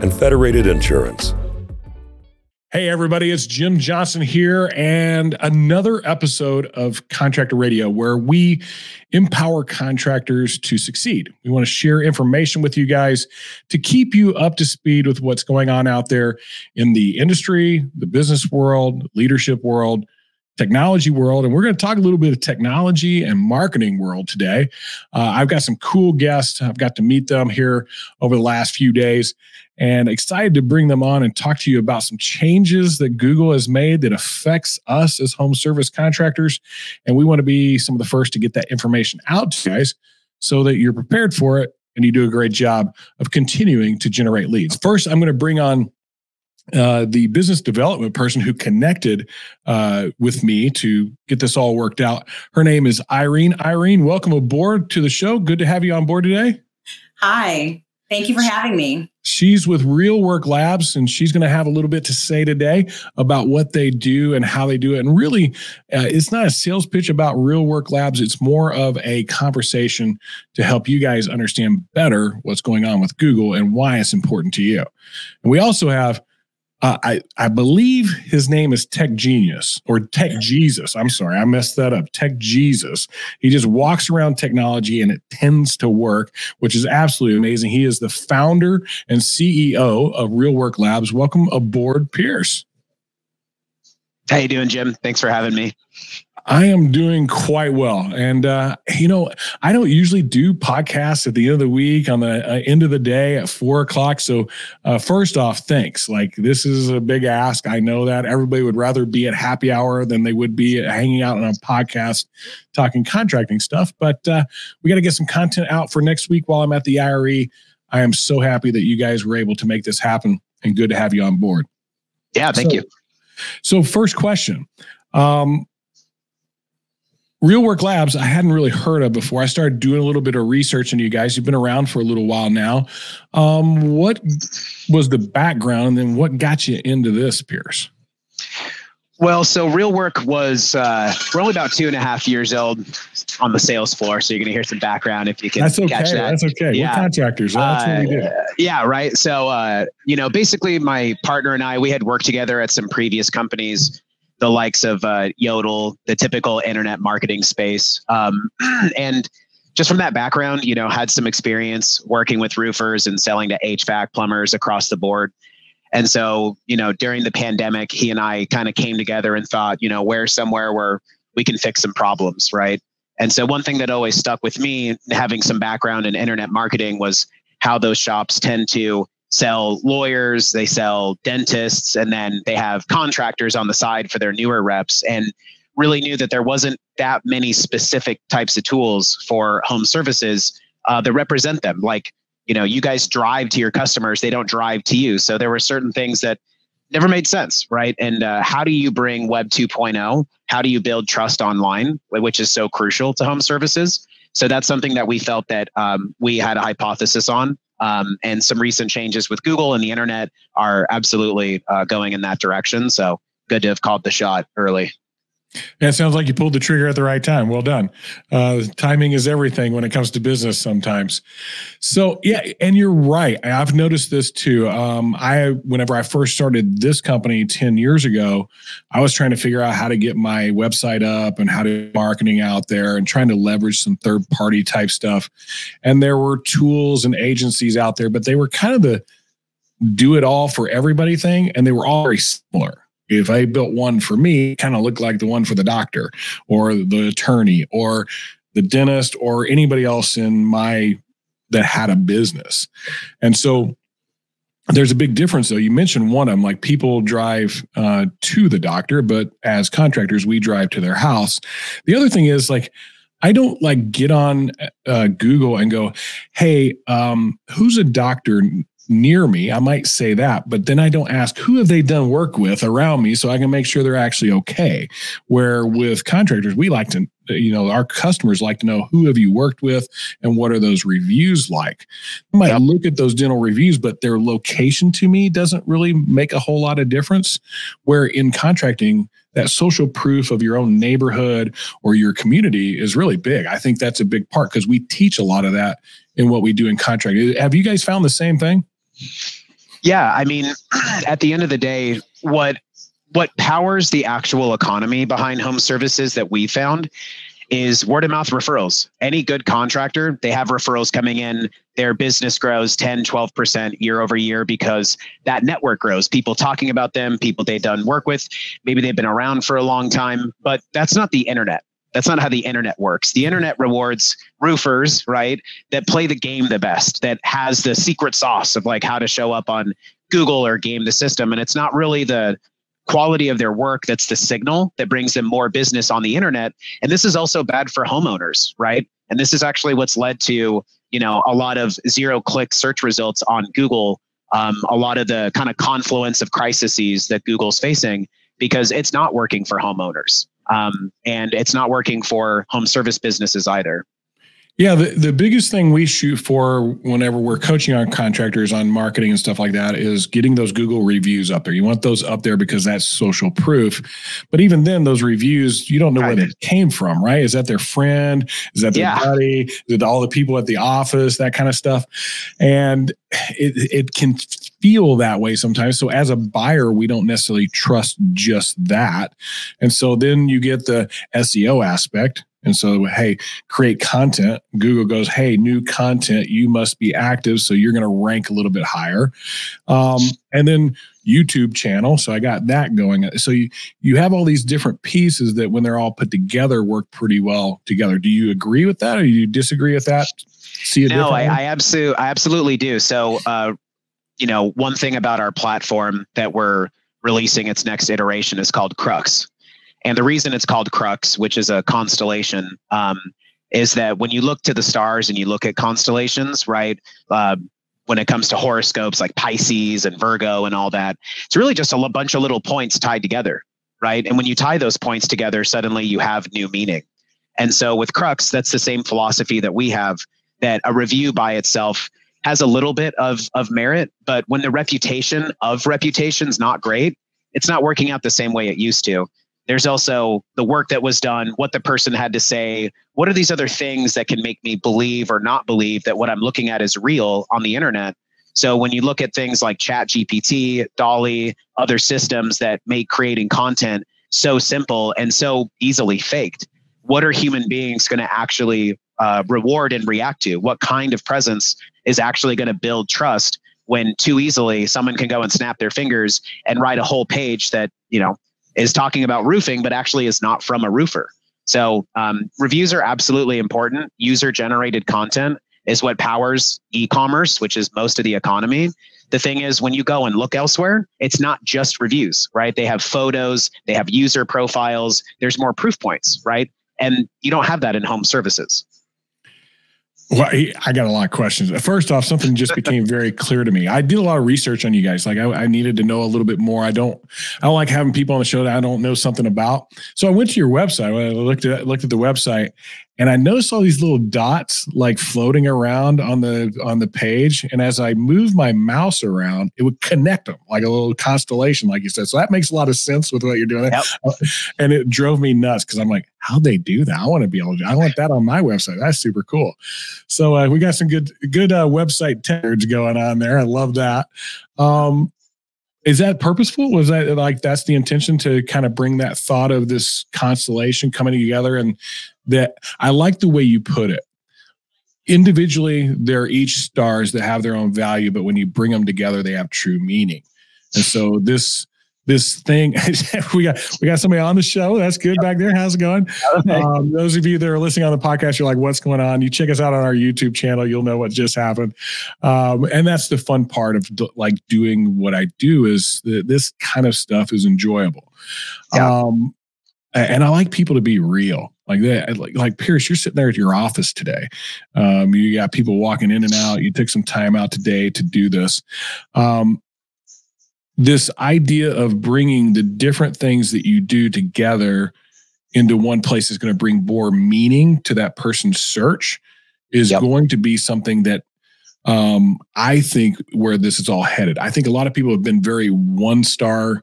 and Federated Insurance. Hey everybody, it's Jim Johnson here and another episode of Contractor Radio where we empower contractors to succeed. We want to share information with you guys to keep you up to speed with what's going on out there in the industry, the business world, leadership world, technology world. And we're going to talk a little bit of technology and marketing world today. I've got some cool guests. I've got to meet them here over the last few days. And excited to bring them on and talk to you about some changes that Google has made that affects us as home service contractors. And we want to be some of the first to get that information out to you guys so that you're prepared for it and you do a great job of continuing to generate leads. First, I'm going to bring on the business development person who connected with me to get this all worked out. Her name is Irene. Irene, welcome aboard to the show. Good to have you on board today. Hi. Thank you for having me. She's with Real Work Labs, and she's going to have a little bit to say today about what they do and how they do it. And really, it's not a sales pitch about Real Work Labs. It's more of a conversation to help you guys understand better what's going on with Google and why it's important to you. And we also have, I believe his name is Tech Genius or Tech Jesus. I'm sorry, I messed that up. Tech Jesus. He just walks around technology and it tends to work, which is absolutely amazing. He is the founder and CEO of Real Work Labs. Welcome aboard, Pierce. How you doing, Jim? Thanks for having me. I am doing quite well. And, I don't usually do podcasts at the end of the week on the end of the day at 4 o'clock. So first off, thanks. Like, this is a big ask. I know that everybody would rather be at happy hour than they would be hanging out on a podcast talking contracting stuff. But we got to get some content out for next week while I'm at the IRE. I am so happy that you guys were able to make this happen and good to have you on board. Yeah, thank you. So first question. Real Work Labs, I hadn't really heard of before. I started doing a little bit of research into you guys. You've been around for a little while now. What was the background and then what got you into this, Pierce? Well, so Real Work was, we're only about 2.5 years old on the sales floor. So you're going to hear some background if you can catch that. That's okay. Yeah. We're contractors. That's what we do. Yeah, right. So, basically my partner and I, we had worked together at some previous companies, the likes of Yodel, the typical internet marketing space. And just from that background, had some experience working with roofers and selling to HVAC plumbers across the board. And so, during the pandemic, he and I kind of came together and thought, where's somewhere where we can fix some problems, right? And so one thing that always stuck with me, having some background in internet marketing, was how those shops tend to sell lawyers, they sell dentists, and then they have contractors on the side for their newer reps, and really knew that there wasn't that many specific types of tools for home services that represent them. Like, you guys drive to your customers, they don't drive to you. So there were certain things that never made sense, right? And how do you bring Web 2.0? How do you build trust online, which is so crucial to home services? So that's something that we felt that we had a hypothesis on. And some recent changes with Google and the internet are absolutely going in that direction. So good to have called the shot early. Yeah, it sounds like you pulled the trigger at the right time. Well done. Timing is everything when it comes to business sometimes. So yeah, and you're right. I've noticed this too. Whenever I first started this company 10 years ago, I was trying to figure out how to get my website up and how to do marketing out there and trying to leverage some third party type stuff. And there were tools and agencies out there, but they were kind of the do it all for everybody thing. And they were all very similar. If I built one for me, it kind of looked like the one for the doctor or the attorney or the dentist or anybody else that had a business. And so there's a big difference though. You mentioned one of them, like people drive to the doctor, but as contractors, we drive to their house. The other thing is like, I don't like get on Google and go, hey, who's a doctor near me, I might say that, but then I don't ask who have they done work with around me so I can make sure they're actually okay. Where with contractors, we like to, you know, our customers like to know who have you worked with and what are those reviews like. I might look at those dental reviews, but their location to me doesn't really make a whole lot of difference. Where in contracting, that social proof of your own neighborhood or your community is really big. I think that's a big part because we teach a lot of that in what we do in contracting. Have you guys found the same thing? Yeah, I mean, at the end of the day, what powers the actual economy behind home services that we found is word of mouth referrals. Any good contractor, they have referrals coming in. Their business grows 10, 12% year over year because that network grows. People talking about them, people they've done work with. Maybe they've been around for a long time, but that's not the internet. That's not how the internet works. The internet rewards roofers, right, that play the game the best, that has the secret sauce of like how to show up on Google or game the system. And it's not really the quality of their work that's the signal that brings them more business on the internet. And this is also bad for homeowners, right? And this is actually what's led to, you know, a lot of zero-click search results on Google, a lot of the kind of confluence of crises that Google's facing because it's not working for homeowners. And it's not working for home service businesses either. Yeah, the biggest thing we shoot for whenever we're coaching our contractors on marketing and stuff like that is getting those Google reviews up there. You want those up there because that's social proof. But even then, those reviews, you don't know where they came from, right? Is that their friend? Is that their buddy? Is it all the people at the office? That kind of stuff. And it can feel that way sometimes. So as a buyer, we don't necessarily trust just that. And so then you get the SEO aspect. And so, hey, create content. Google goes, hey, new content, you must be active. So you're going to rank a little bit higher. And then YouTube channel. So I got that going. So you have all these different pieces that when they're all put together, work pretty well together. Do you agree with that or do you disagree with that? I absolutely do. So, you know, one thing about our platform that we're releasing its next iteration is called Crux. And the reason it's called Crux, which is a constellation, is that when you look to the stars and you look at constellations, right, when it comes to horoscopes like Pisces and Virgo and all that, it's really just a bunch of little points tied together, right? And when you tie those points together, suddenly you have new meaning. And so with Crux, that's the same philosophy that we have, that a review by itself has a little bit of merit, but when the reputation of reputation's not great, it's not working out the same way it used to. There's also the work that was done, what the person had to say, what are these other things that can make me believe or not believe that what I'm looking at is real on the internet. So when you look at things like ChatGPT, Dolly, other systems that make creating content so simple and so easily faked, what are human beings going to actually reward and react to? What kind of presence is actually going to build trust when too easily someone can go and snap their fingers and write a whole page that, you know, is talking about roofing, but actually is not from a roofer. So reviews are absolutely important. User-generated content is what powers e-commerce, which is most of the economy. The thing is, when you go and look elsewhere, it's not just reviews, right? They have photos, they have user profiles, there's more proof points, right? And you don't have that in home services. Well, I got a lot of questions. First off, something just became very clear to me. I did a lot of research on you guys. Like I needed to know a little bit more. I don't like having people on the show that I don't know something about. So I went to your website. When I looked at the website, and I noticed all these little dots like floating around on the page. And as I moved my mouse around, it would connect them like a little constellation, like you said. So that makes a lot of sense with what you're doing. Yep. And it drove me nuts because I'm like, how'd they do that? I want to be able to. I want that on my website. That's super cool. So we got some good website nerds going on there. I love that. Is that purposeful? Was that like, that's the intention to kind of bring that thought of this constellation coming together? And that I like the way you put it. Individually, they're each stars that have their own value, but when you bring them together, they have true meaning. And so this thing, we got somebody on the show. That's good back there. How's it going? Those of you that are listening on the podcast, you're like, what's going on? You check us out on our YouTube channel. You'll know what just happened. And that's the fun part of like doing what I do is this kind of stuff is enjoyable. Yeah. And I like people to be real. Like that, like Pierce, you're sitting there at your office today. You got people walking in and out. You took some time out today to do this. This idea of bringing the different things that you do together into one place is going to bring more meaning to that person's search. Is Yep. going to be something that I think where this is all headed. I think a lot of people have been very one-star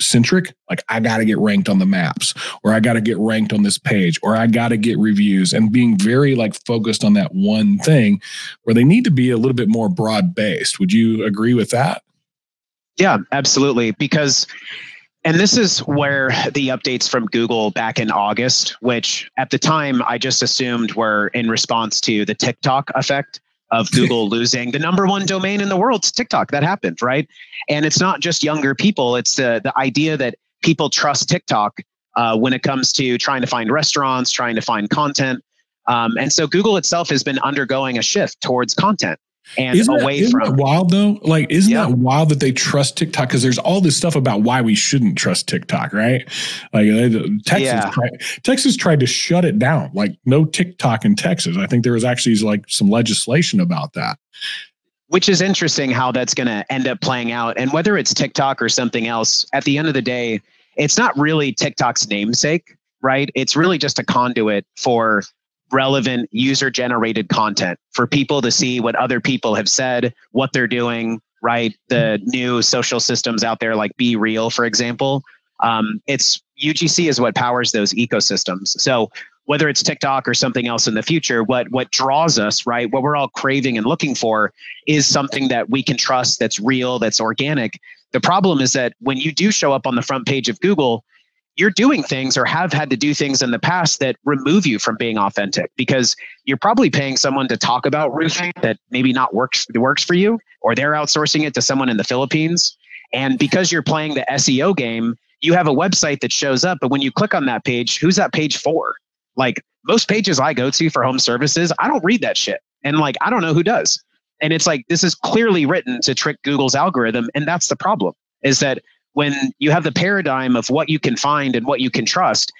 centric. Like, I got to get ranked on the maps, or I got to get ranked on this page, or I got to get reviews, and being very like focused on that one thing where they need to be a little bit more broad-based. Would you agree with that? Yeah, absolutely. Because, and this is where the updates from Google back in August, which at the time I just assumed were in response to the TikTok effect of Google losing the #1 domain in the world to TikTok. That happened, right? And it's not just younger people. It's the idea that people trust TikTok when it comes to trying to find restaurants, trying to find content. And so Google itself has been undergoing a shift towards content. And isn't that wild though? Like, isn't that wild that they trust TikTok? Because there's all this stuff about why we shouldn't trust TikTok, right? Like Texas tried to shut it down. Like, no TikTok in Texas. I think there was actually like some legislation about that. Which is interesting how that's going to end up playing out. And whether it's TikTok or something else, at the end of the day, it's not really TikTok's namesake, right? It's really just a conduit for relevant user-generated content for people to see what other people have said, what they're doing, right? The new social systems out there, like Be Real, for example, it's UGC is what powers those ecosystems. So whether it's TikTok or something else in the future, what draws us, right? What we're all craving and looking for is something that we can trust, that's real, that's organic. The problem is that when you do show up on the front page of Google, you're doing things or have had to do things in the past that remove you from being authentic, because you're probably paying someone to talk about roofing that maybe not works for you, or they're outsourcing it to someone in the Philippines. And because you're playing the SEO game, you have a website that shows up, but when you click on that page, who's that page for? Like, most pages I go to for home services, I don't read that shit. And like, I don't know who does. And it's like, this is clearly written to trick Google's algorithm. And that's the problem, is that when you have the paradigm of what you can find and what you can trust,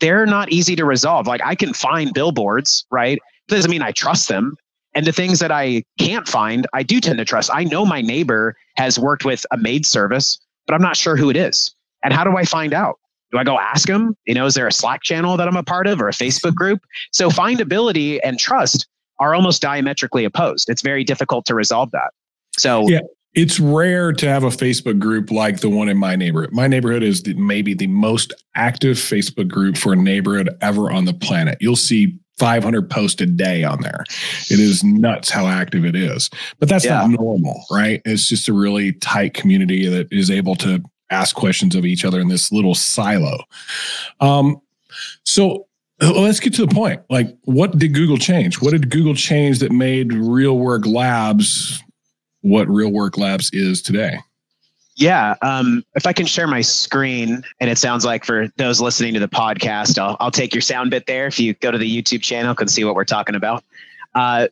they're not easy to resolve. Like, I can find billboards, right? It doesn't mean I trust them. And the things that I can't find, I do tend to trust. I know my neighbor has worked with a maid service, but I'm not sure who it is. And how do I find out? Do I go ask them? You know, is there a Slack channel that I'm a part of, or a Facebook group? So findability and trust are almost diametrically opposed. It's very difficult to resolve that. So yeah. It's rare to have a Facebook group like the one in my neighborhood. My neighborhood is maybe the most active Facebook group for a neighborhood ever on the planet. You'll see 500 posts a day on there. It is nuts how active it is. But that's not normal, right? It's just a really tight community that is able to ask questions of each other in this little silo. So let's get to the point. Like, what did Google change? What did Google change that made Real Work Labs what Real Work Labs is today? Yeah. If I can share my screen, and it sounds like for those listening to the podcast, I'll take your sound bit there. If you go to the YouTube channel, can see what we're talking about.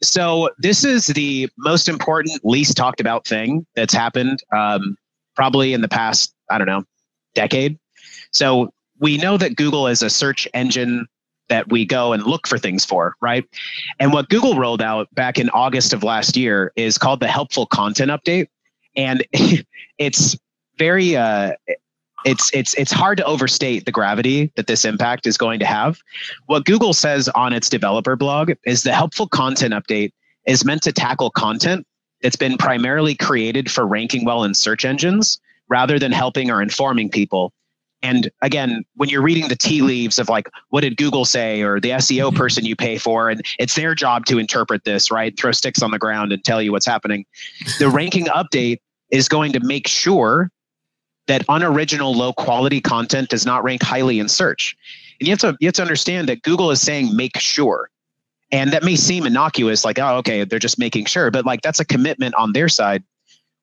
So this is the most important, least talked about thing that's happened probably in the past, I don't know, decade. So we know that Google is a search engine that we go and look for things for, right? And what Google rolled out back in August of last year is called the Helpful Content Update, and it's very it's hard to overstate the gravity that this impact is going to have. What Google says on its developer blog is the Helpful Content Update is meant to tackle content that's been primarily created for ranking well in search engines, rather than helping or informing people. And again, when you're reading the tea leaves of like, what did Google say, or the SEO person you pay for, and it's their job to interpret this, right? Throw sticks on the ground and tell you what's happening. The ranking update is going to make sure that unoriginal, low quality content does not rank highly in search. And you have to understand that Google is saying, make sure. And that may seem innocuous, like, oh, okay, they're just making sure, but like, that's a commitment on their side.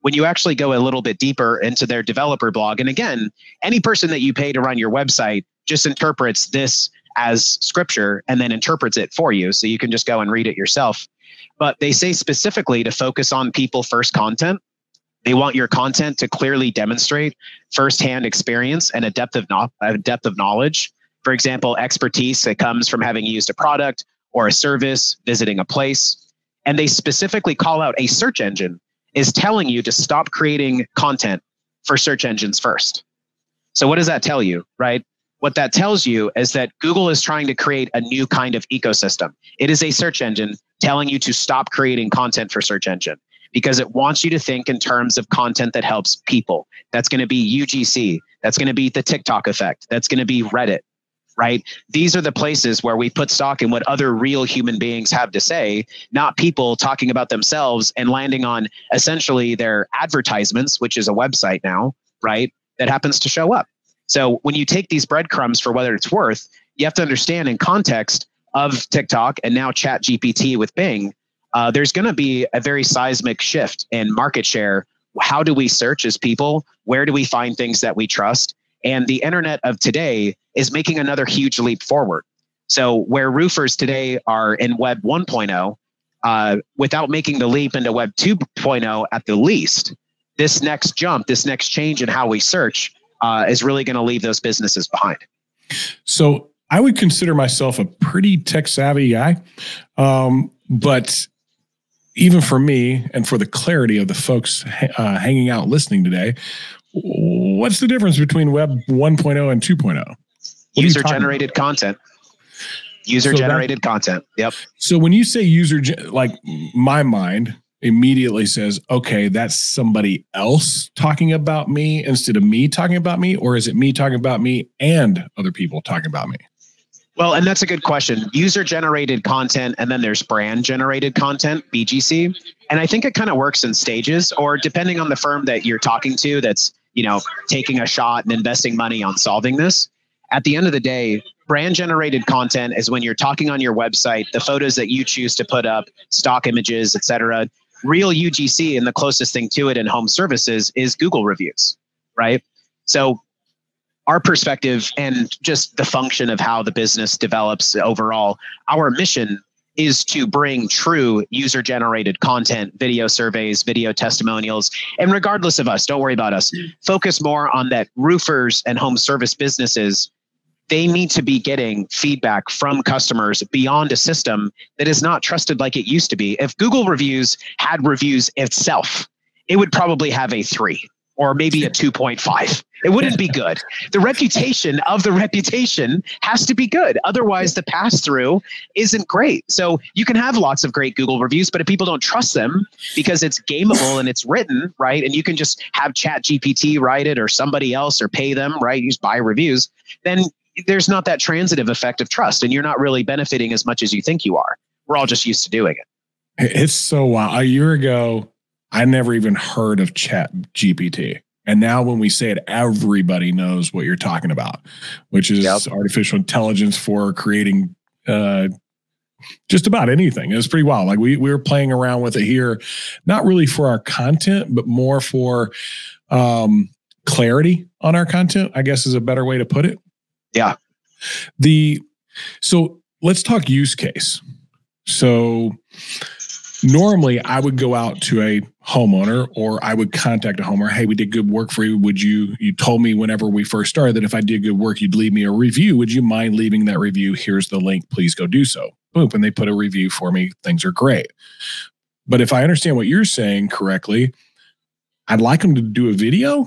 When you actually go a little bit deeper into their developer blog, and again, any person that you pay to run your website just interprets this as scripture and then interprets it for you. So you can just go and read it yourself. But they say specifically to focus on people first content, They want your content to clearly demonstrate firsthand experience and a depth of knowledge. For example, expertise that comes from having used a product or a service, visiting a place. And they specifically call out a search engine is telling you to stop creating content for search engines first. So what does that tell you, right? What that tells you is that Google is trying to create a new kind of ecosystem. It is a search engine telling you to stop creating content for search engine because it wants you to think in terms of content that helps people. That's going to be UGC. That's going to be the TikTok effect. That's going to be Reddit, right? These are the places where we put stock in what other real human beings have to say, not people talking about themselves and landing on essentially their advertisements, which is a website now, right? That happens to show up. So when you take these breadcrumbs for whether it's worth, you have to understand in context of TikTok and now ChatGPT with Bing, there's going to be a very seismic shift in market share. How do we search as people? Where do we find things that we trust? And the internet of today is making another huge leap forward. So where roofers today are in Web 1.0, without making the leap into Web 2.0 at the least, this next jump, this next change in how we search is really going to leave those businesses behind. So I would consider myself a pretty tech-savvy guy, but even for me and for the clarity of the folks hanging out listening today, what's the difference between Web 1.0 and 2.0? User-generated content. User-generated content. Yep. So when you say user, like my mind immediately says, okay, that's somebody else talking about me instead of me talking about me, or is it me talking about me and other people talking about me? Well, and that's a good question. User-generated content, and then there's brand-generated content, BGC. And I think it kind of works in stages, or depending on the firm that you're talking to that's, you know, taking a shot and investing money on solving this. At the end of the day, brand-generated content is when you're talking on your website, the photos that you choose to put up, stock images, et cetera. Real UGC and the closest thing to it in home services is Google reviews, right? So our perspective and just the function of how the business develops overall, our mission is to bring true user-generated content, video surveys, video testimonials, and regardless of us, don't worry about us, focus more on that roofers and home service businesses. They need to be getting feedback from customers beyond a system that is not trusted like it used to be. If Google reviews had reviews itself, it would probably have a 3 or maybe a 2.5. It wouldn't be good. The reputation of the reputation has to be good. Otherwise, the pass-through isn't great. So you can have lots of great Google reviews, but if people don't trust them because it's gameable and it's written, right, and you can just have ChatGPT write it or somebody else or pay them, right, you just buy reviews, then there's not that transitive effect of trust, and you're not really benefiting as much as you think you are. We're all just used to doing it. It's so wild. A year ago, I never even heard of ChatGPT. And now when we say it, everybody knows what you're talking about, which is artificial intelligence for creating just about anything. It was pretty wild. Like we were playing around with it here, not really for our content, but more for clarity on our content, I guess is a better way to put it. Yeah. So let's talk use case. So normally I would go out to a homeowner or I would contact a homeowner. Hey, we did good work for you. Would you told me whenever we first started that if I did good work, you'd leave me a review. Would you mind leaving that review? Here's the link. Please go do so. Boom. And they put a review for me. Things are great. But if I understand what you're saying correctly, I'd like them to do a video.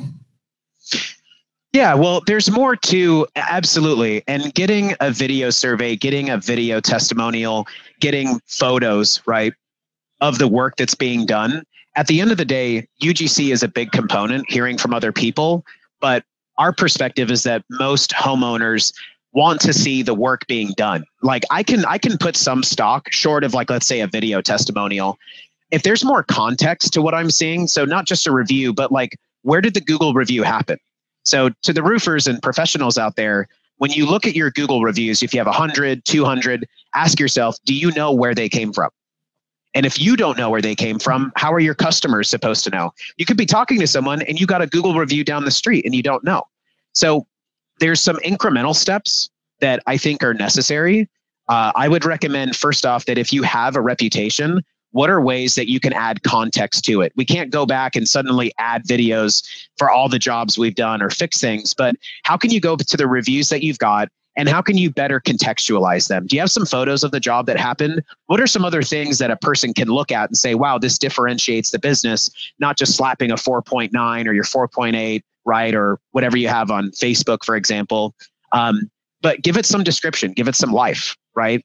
Yeah, well, there's more to absolutely. And getting a video survey, getting a video testimonial, getting photos, right, of the work that's being done. At the end of the day, UGC is a big component, hearing from other people. But our perspective is that most homeowners want to see the work being done. Like I can put some stock short of, like, let's say a video testimonial. If there's more context to what I'm seeing, so not just a review, but like, where did the Google review happen? So to the roofers and professionals out there, when you look at your Google reviews, if you have 100, 200, ask yourself, do you know where they came from? And if you don't know where they came from, how are your customers supposed to know? You could be talking to someone and you got a Google review down the street and you don't know. So there's some incremental steps that I think are necessary. I would recommend, first off, that if you have a reputation, what are ways that you can add context to it? We can't go back and suddenly add videos for all the jobs we've done or fix things, but how can you go to the reviews that you've got and how can you better contextualize them? Do you have some photos of the job that happened? What are some other things that a person can look at and say, wow, this differentiates the business, not just slapping a 4.9 or your 4.8, right? Or whatever you have on Facebook, for example. But give it some description, give it some life, right?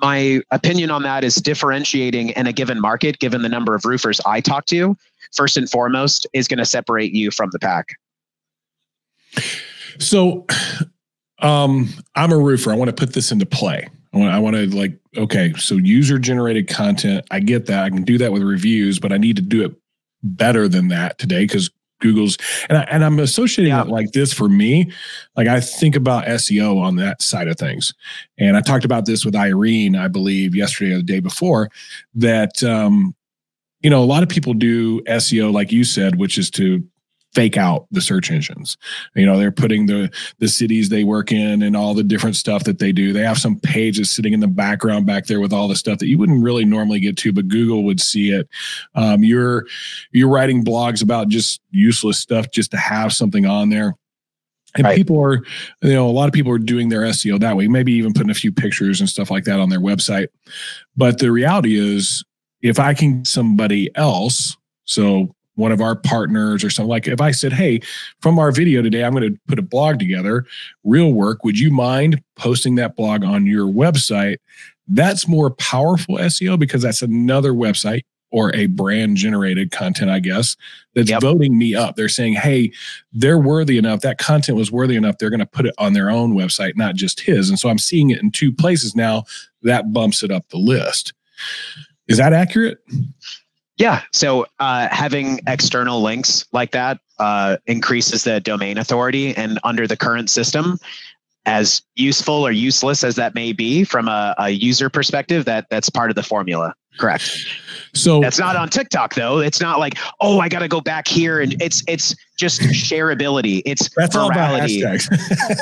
My opinion on that is differentiating in a given market, given the number of roofers I talk to, first and foremost, is going to separate you from the pack. So I'm a roofer. I want to put this into play. I want to like, okay, so user generated content. I get that. I can do that with reviews, but I need to do it better than that today because Google's, and I'm associating it like this for me. Like I think about SEO on that side of things. And I talked about this with Irene, I believe yesterday or the day before that, you know, a lot of people do SEO, like you said, which is to fake out the search engines. You know, they're putting the cities they work in and all the different stuff that they do. They have some pages sitting in the background back there with all the stuff that you wouldn't really normally get to, but Google would see it. You're writing blogs about just useless stuff just to have something on there. And right. People are, you know, a lot of people are doing their SEO that way, maybe even putting a few pictures and stuff like that on their website. But the reality is if I can get somebody else, so one of our partners or something, like if I said, hey, from our video today, I'm going to put a blog together, Real Work, would you mind posting that blog on your website? That's more powerful SEO because that's another website or a brand generated content, I guess, that's voting me up. They're saying, hey, they're worthy enough. That content was worthy enough. They're going to put it on their own website, not just his. And so I'm seeing it in two places now. That bumps it up the list. Is that accurate? Yeah. So having external links like that increases the domain authority, and under the current system, as useful or useless as that may be from a user perspective, that's part of the formula. Correct. So that's not on TikTok though. It's not like, oh, I got to go back here. And it's just shareability. It's virality.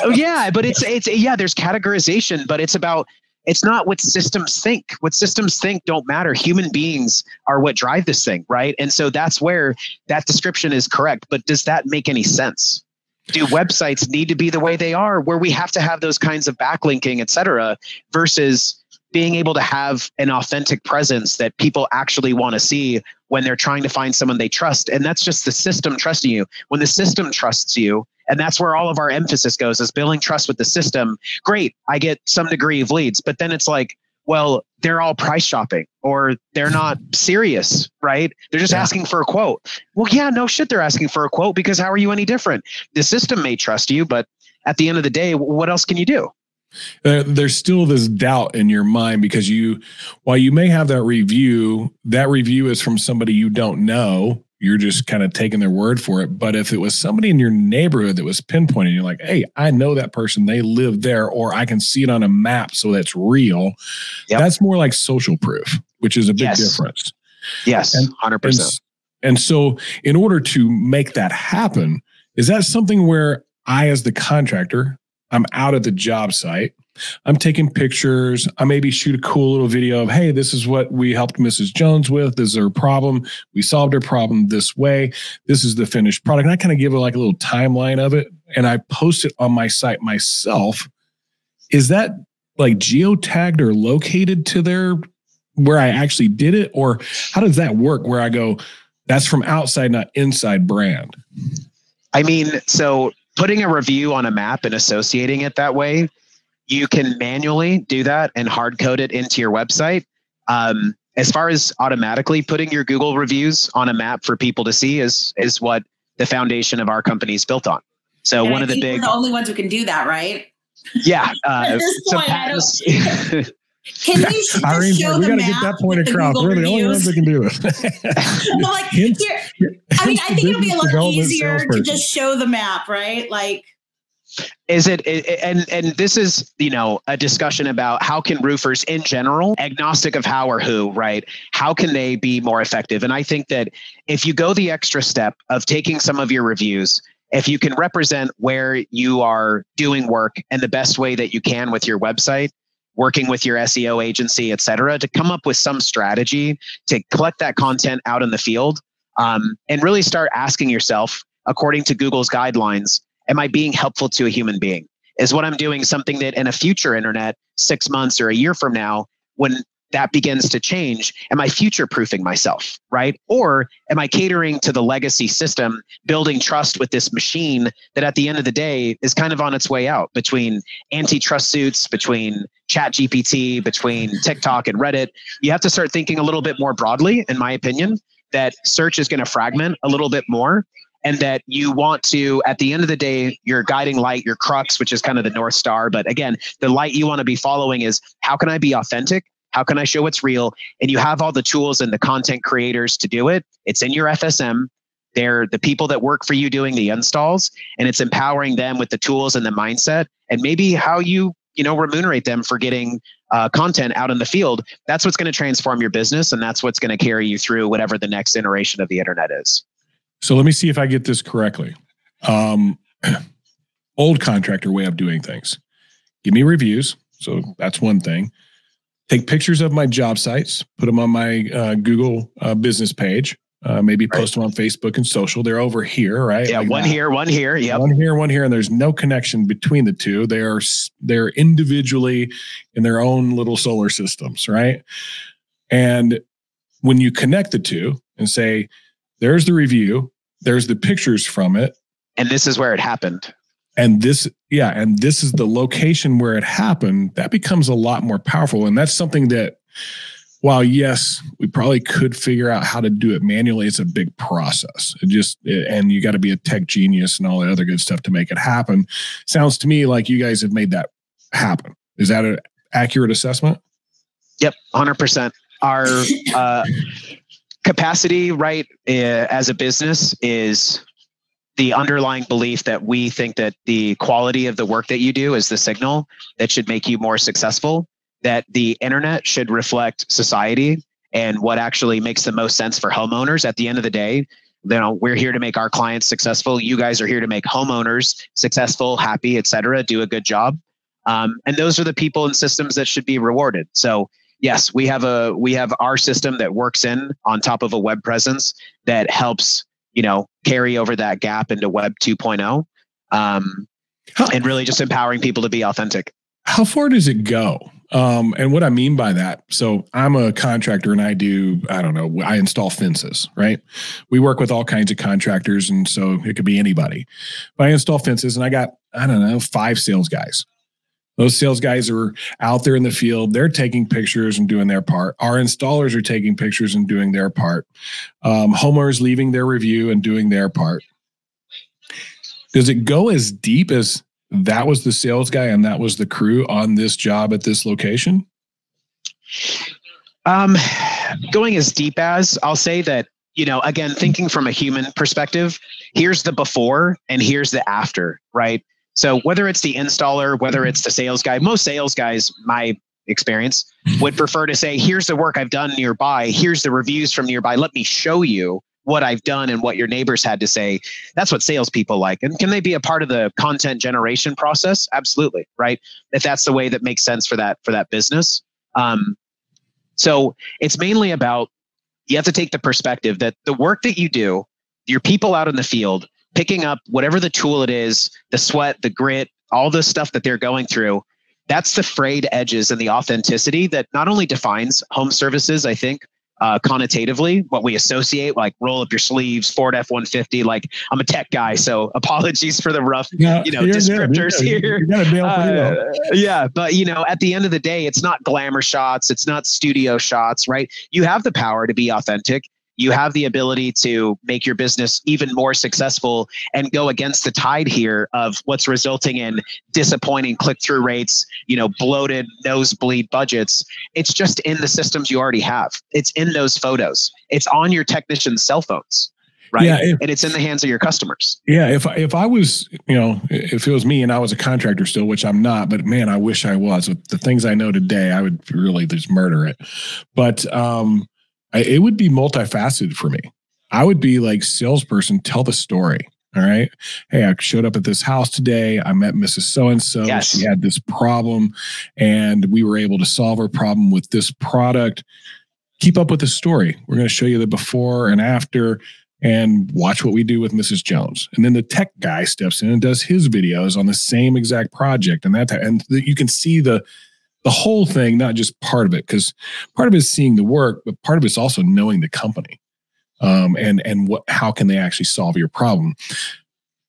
Oh yeah. But it's there's categorization, but it's about, it's not what systems think. What systems think don't matter. Human beings are what drive this thing, right? And so that's where that description is correct. But does that make any sense? Do websites need to be the way they are, where we have to have those kinds of backlinking, et cetera, versus being able to have an authentic presence that people actually want to see when they're trying to find someone they trust? And that's just the system trusting you. When the system trusts you, and that's where all of our emphasis goes, is building trust with the system. Great, I get some degree of leads, but then it's like, well, they're all price shopping or they're not serious, right? They're just asking for a quote. Well, yeah, no shit, they're asking for a quote because how are you any different? The system may trust you, but at the end of the day, what else can you do? There's still this doubt in your mind because while you may have that review is from somebody you don't know. You're just kind of taking their word for it. But if it was somebody in your neighborhood that was pinpointed, you're like, hey, I know that person, they live there, or I can see it on a map. So that's real. Yep. That's more like social proof, which is a big difference. Yes, 100%. And so in order to make that happen, is that something where I, as the contractor, I'm out at the job site, I'm taking pictures. I maybe shoot a cool little video of, hey, this is what we helped Mrs. Jones with. This is her problem. We solved her problem this way. This is the finished product. And I kind of give it like a little timeline of it. And I post it on my site myself. Is that like geotagged or located to where I actually did it? Or how does that work where I go, that's from outside, not inside brand? I mean, so putting a review on a map and associating it that way, you can manually do that and hard code it into your website. As far as automatically putting your Google reviews on a map for people to see is what the foundation of our company is built on. So and one of the big, we're the only ones who can do that, right? Yeah. At this point, can we just show the map? We got to get that point across. We're the only ones that can do it. Well, like, I mean, I think it'll be a lot easier to just show the map, right? Like. Is it, and this is, you know, a discussion about how can roofers in general, agnostic of how or who, right? How can they be more effective? And I think that if you go the extra step of taking some of your reviews, if you can represent where you are doing work and the best way that you can with your website, working with your SEO agency, et cetera, to come up with some strategy to collect that content out in the field, and really start asking yourself, according to Google's guidelines, am I being helpful to a human being? Is what I'm doing something that in a future internet, 6 months or a year from now, when that begins to change, am I future-proofing myself, right? Or am I catering to the legacy system, building trust with this machine that at the end of the day is kind of on its way out between antitrust suits, between ChatGPT, between TikTok and Reddit? You have to start thinking a little bit more broadly, in my opinion, that search is going to fragment a little bit more. And that you want to, at the end of the day, your guiding light, your crux, which is kind of the North Star. But again, the light you want to be following is, how can I be authentic? How can I show what's real? And you have all the tools and the content creators to do it. It's in your FSM. They're the people that work for you doing the installs, and it's empowering them with the tools and the mindset, and maybe how you remunerate them for getting content out in the field. That's what's going to transform your business. And that's what's going to carry you through whatever the next iteration of the internet is. So let me see if I get this correctly. Old contractor way of doing things. Give me reviews. So that's one thing. Take pictures of my job sites, put them on my Google business page, maybe post them on Facebook and social. They're over here, right? Yeah, like one here. Yep. One here. And there's no connection between the two. They're individually in their own little solar systems, right? And when you connect the two and say, there's the review, there's the pictures from it. And this is where it happened. And this is the location where it happened. That becomes a lot more powerful. And that's something that, while yes, we probably could figure out how to do it manually, it's a big process. And you got to be a tech genius and all the other good stuff to make it happen. Sounds to me like you guys have made that happen. Is that an accurate assessment? Yep, 100%. Our... capacity, right, as a business is the underlying belief that we think that the quality of the work that you do is the signal that should make you more successful, that the internet should reflect society and what actually makes the most sense for homeowners. At the end of the day, we're here to make our clients successful. You guys are here to make homeowners successful, happy, et cetera, do a good job. And those are the people and systems that should be rewarded. So yes, we have our system that works in on top of a web presence that helps, carry over that gap into Web 2.0, and really just empowering people to be authentic. How far does it go? And what I mean by that, so I'm a contractor and I install fences, right? We work with all kinds of contractors, and so it could be anybody. But I install fences and I got, 5 sales guys. Those sales guys are out there in the field. They're taking pictures and doing their part. Our installers are taking pictures and doing their part. Homeowners leaving their review and doing their part. Does it go as deep as that was the sales guy and that was the crew on this job at this location? Going as deep as, I'll say that, again, thinking from a human perspective, here's the before and here's the after, right? So whether it's the installer, whether it's the sales guy, most sales guys, my experience, would prefer to say, here's the work I've done nearby. Here's the reviews from nearby. Let me show you what I've done and what your neighbors had to say. That's what salespeople like. And can they be a part of the content generation process? Absolutely, right? If that's the way that makes sense for that business. So it's mainly about, you have to take the perspective that the work that you do, your people out in the field, picking up whatever the tool it is, the sweat, the grit, all the stuff that they're going through, that's the frayed edges and the authenticity that not only defines home services, I think, connotatively, what we associate, like roll up your sleeves, Ford F-150, like I'm a tech guy, so apologies for the rough, descriptors here. But at the end of the day, it's not glamour shots, it's not studio shots, right? You have the power to be authentic. You have the ability to make your business even more successful and go against the tide here of what's resulting in disappointing click-through rates, bloated nosebleed budgets. It's just in the systems you already have. It's in those photos. It's on your technicians' cell phones, right? Yeah, and it's in the hands of your customers. Yeah. If I was, if it was me and I was a contractor still, which I'm not, but man, I wish I was. With the things I know today, I would really just murder it. But, it would be multifaceted for me. I would be like, salesperson, tell the story. All right. Hey, I showed up at this house today. I met Mrs. So-and-so. Yes. She had this problem and we were able to solve her problem with this product. Keep up with the story. We're going to show you the before and after and watch what we do with Mrs. Jones. And then the tech guy steps in and does his videos on the same exact project. And that, and you can see the whole thing, not just part of it, because part of it is seeing the work, but part of it's also knowing the company. And what, how can they actually solve your problem?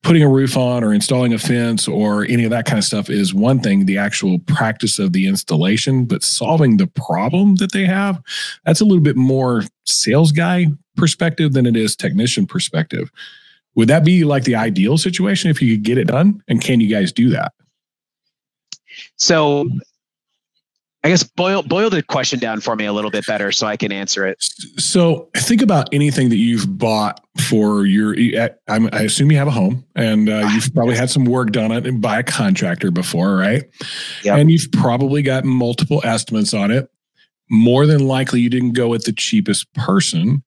Putting a roof on or installing a fence or any of that kind of stuff is one thing, the actual practice of the installation, but solving the problem that they have, that's a little bit more sales guy perspective than it is technician perspective. Would that be like the ideal situation if you could get it done? And can you guys do that? So I guess boil the question down for me a little bit better so I can answer it. So think about anything that you've bought for your, I assume you have a home and you've probably had some work done on it by a contractor before, right? Yep. And you've probably got multiple estimates on it. More than likely, you didn't go with the cheapest person.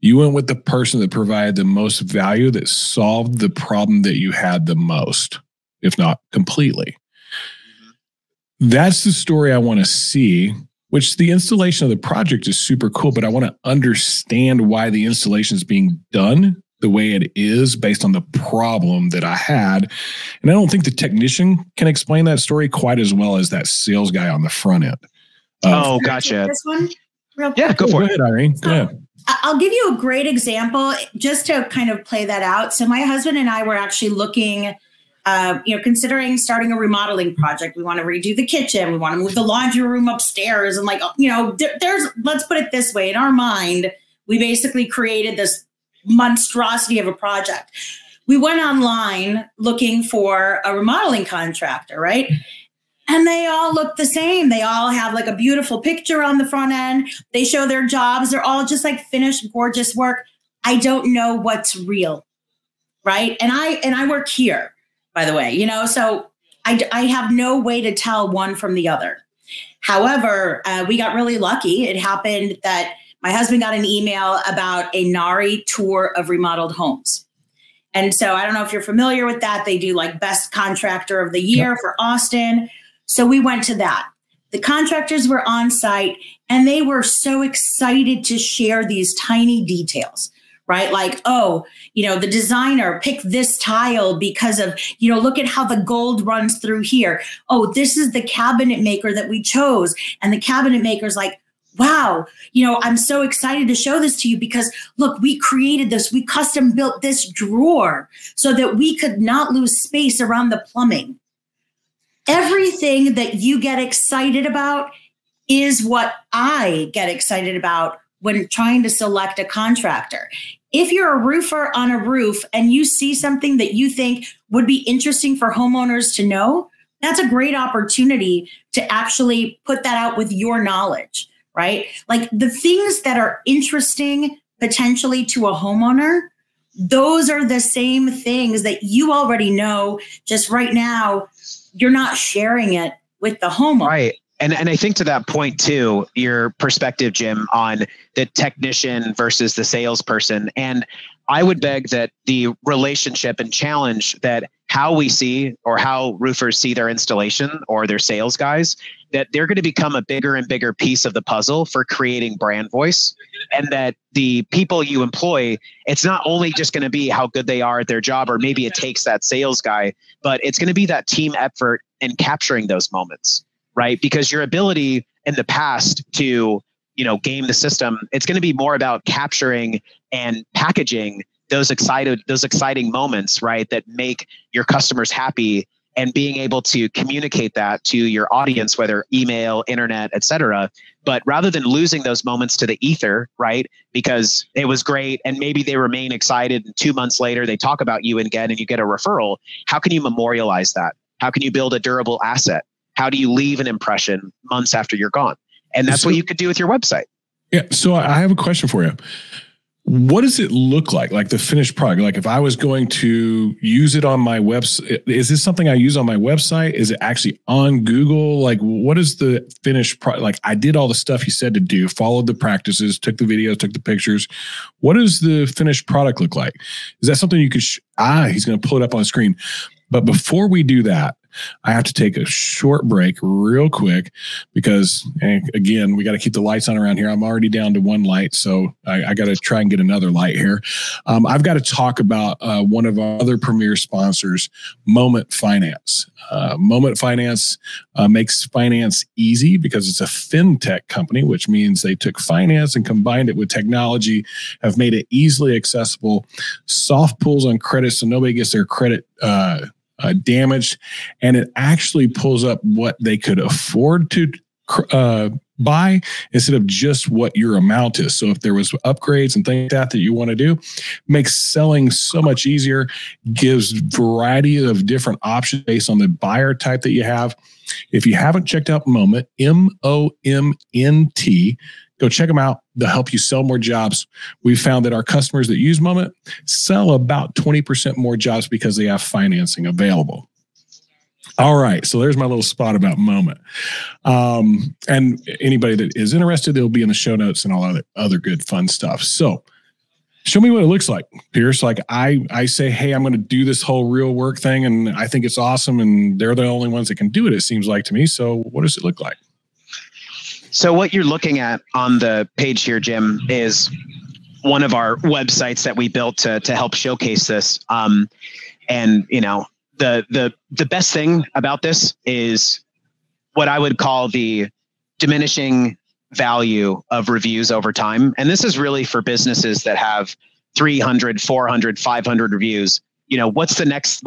You went with the person that provided the most value, that solved the problem that you had the most, if not completely. That's the story I want to see, which the installation of the project is super cool, but I want to understand why the installation is being done the way it is based on the problem that I had. And I don't think the technician can explain that story quite as well as that sales guy on the front end. Oh, gotcha. This one? Real quick. Yeah, go for it, Irene. Go ahead. I'll give you a great example just to kind of play that out. So my husband and I were actually looking considering starting a remodeling project. We want to redo the kitchen. We want to move the laundry room upstairs. And let's put it this way. In our mind, we basically created this monstrosity of a project. We went online looking for a remodeling contractor, right? And they all look the same. They all have like a beautiful picture on the front end. They show their jobs. They're all just like finished, gorgeous work. I don't know what's real, right? And I work here, by the way, so I have no way to tell one from the other. However, we got really lucky. It happened that my husband got an email about a NARI tour of remodeled homes. And so I don't know if you're familiar with that. They do like best contractor of the year for Austin. So we went to that. The contractors were on site and they were so excited to share these tiny details. Right? Like, the designer picked this tile because of, look at how the gold runs through here. Oh, this is the cabinet maker that we chose. And the cabinet maker's like, wow, I'm so excited to show this to you because look, we created this. We custom built this drawer so that we could not lose space around the plumbing. Everything that you get excited about is what I get excited about when trying to select a contractor. If you're a roofer on a roof and you see something that you think would be interesting for homeowners to know, that's a great opportunity to actually put that out with your knowledge, right? Like the things that are interesting potentially to a homeowner, those are the same things that you already know. Just right now, you're not sharing it with the homeowner. Right. And I think to that point too, your perspective, Jim, on the technician versus the salesperson. And I would beg that the relationship and challenge that how we see or how roofers see their installation or their sales guys, that they're going to become a bigger and bigger piece of the puzzle for creating brand voice. And that the people you employ, it's not only just going to be how good they are at their job, or maybe it takes that sales guy, but it's going to be that team effort and capturing those moments. Right? Because your ability in the past to, game the system, it's going to be more about capturing and packaging those exciting moments, right? That make your customers happy and being able to communicate that to your audience, whether email, internet, et cetera. But rather than losing those moments to the ether, right? Because it was great and maybe they remain excited and 2 months later, they talk about you again and you get a referral. How can you memorialize that? How can you build a durable asset? How do you leave an impression months after you're gone? And that's what you could do with your website. Yeah. So I have a question for you. what does it look like? Like the finished product? Like if I was going to use it on my website, is this something I use on my website? Is it actually on Google? Like what is the finished product? Like I did all the stuff you said to do, followed the practices, took the videos, took the pictures. What does the finished product look like? Is that something you could, he's going to pull it up on screen. But before we do that, I have to take a short break real quick because, again, we got to keep the lights on around here. I'm already down to one light, so I got to try and get another light here. I've got to talk about one of our other premier sponsors, Moment Finance. Moment Finance makes finance easy because it's a fintech company, which means they took finance and combined it with technology, have made it easily accessible, soft pulls on credit so nobody gets their credit damaged, and it actually pulls up what they could afford to buy instead of just what your amount is. So if there was upgrades and things like that you want to do, makes selling so much easier, gives variety of different options based on the buyer type that you have. If you haven't checked out Moment, M-O-M-N-T, go check them out. They'll help you sell more jobs. We found that our customers that use Moment sell about 20% more jobs because they have financing available. All right. So there's my little spot about Moment. And anybody that is interested, they'll be in the show notes and all other good fun stuff. So show me what it looks like, Pierce. Like I say, hey, I'm going to do this whole real work thing, and I think it's awesome, and they're the only ones that can do it, it seems like to me. So what does it look like? So what you're looking at on the page here, Jim, is one of our websites that we built to help showcase this. And you know, the best thing about this is what I would call the diminishing value of reviews over time. And this is really for businesses that have 300, 400, 500 reviews. You know, what's the next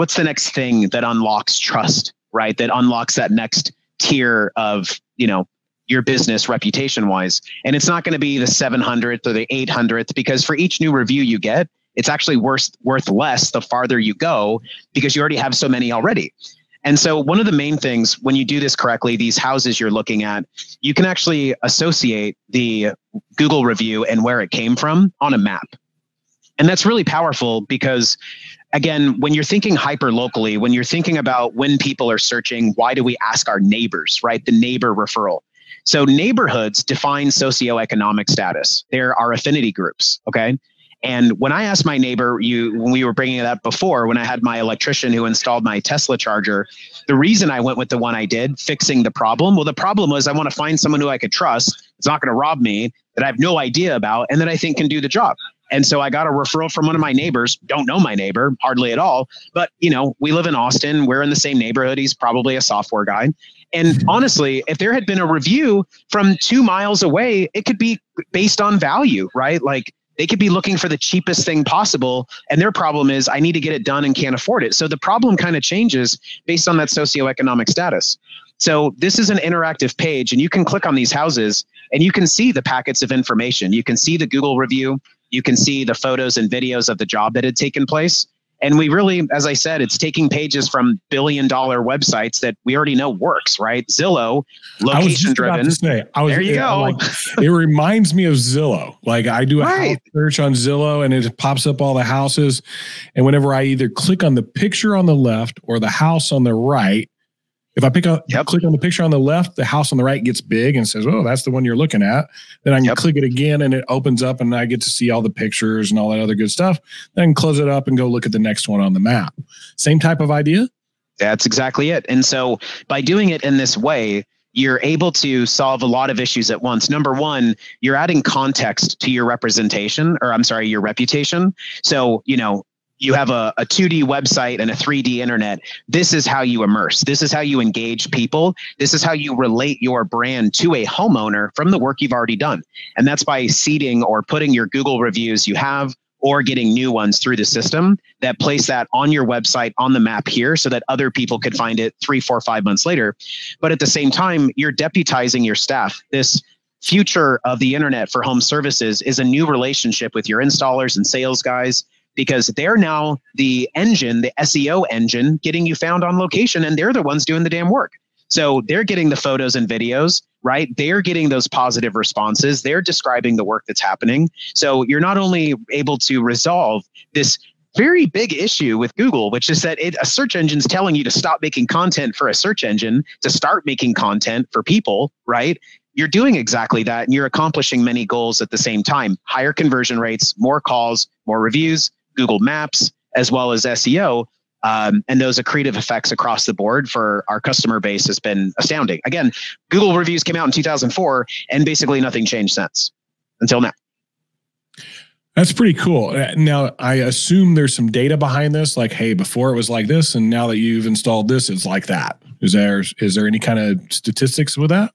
thing that unlocks trust, right? That unlocks that next tier of, you know, your business reputation wise. And it's not going to be the 700th or the 800th, because for each new review you get, it's actually worth less the farther you go, because you already have so many already. And so one of the main things, when you do this correctly, these houses you're looking at, you can actually associate the Google review and where it came from on a map. And that's really powerful because, again, when you're thinking hyper locally, when you're thinking about when people are searching, why do we ask our neighbors, right? The neighbor referral. So neighborhoods define socioeconomic status. There are affinity groups, okay? And when I asked my neighbor, when we were bringing it up before, when I had my electrician who installed my Tesla charger, the reason I went with the one I did, fixing the problem, well, the problem was I want to find someone who I could trust, it's not going to rob me, that I have no idea about, and that I think can do the job. And so I got a referral from one of my neighbors. Don't know my neighbor hardly at all, but you know, we live in Austin. We're in the same neighborhood. He's probably a software guy. And honestly, if there had been a review from 2 miles away, it could be based on value, right? Like they could be looking for the cheapest thing possible. And their problem is I need to get it done and can't afford it. So the problem kind of changes based on that socioeconomic status. So this is an interactive page, and you can click on these houses and you can see the packets of information. You can see the Google review. You can see the photos and videos of the job that had taken place. And we really, as I said, it's taking pages from $1 billion websites that we already know works, right? Zillow, location driven. There you go. Like, it reminds me of Zillow. Like I do a house search on Zillow and it pops up all the houses. And whenever I either click on the picture on the left or the house on the right, if I click on the picture on the left, the house on the right gets big and says, oh, that's the one you're looking at. Then I can click it again and it opens up and I get to see all the pictures and all that other good stuff. Then I can close it up and go look at the next one on the map. Same type of idea? That's exactly it. And so by doing it in this way, you're able to solve a lot of issues at once. Number one, you're adding context to your your reputation. So, you know, you have a 2D website and a 3D internet. This is how you immerse. This is how you engage people. This is how you relate your brand to a homeowner from the work you've already done. And that's by seeding or putting your Google reviews you have or getting new ones through the system that place that on your website on the map here so that other people could find it 3, 4, 5 months later. But at the same time, you're deputizing your staff. This future of the internet for home services is a new relationship with your installers and sales guys, because they're now the engine, the SEO engine, getting you found on location, and they're the ones doing the damn work. So they're getting the photos and videos, right? They're getting those positive responses. They're describing the work that's happening. So you're not only able to resolve this very big issue with Google, which is that a search engine's telling you to stop making content for a search engine, to start making content for people, right? You're doing exactly that, and you're accomplishing many goals at the same time. Higher conversion rates, more calls, more reviews, Google Maps, as well as SEO. And those accretive effects across the board for our customer base has been astounding. Again, Google reviews came out in 2004, and basically nothing changed since until now. That's pretty cool. Now, I assume there's some data behind this, like, hey, before it was like this, and now that you've installed this, it's like that. Is there any kind of statistics with that?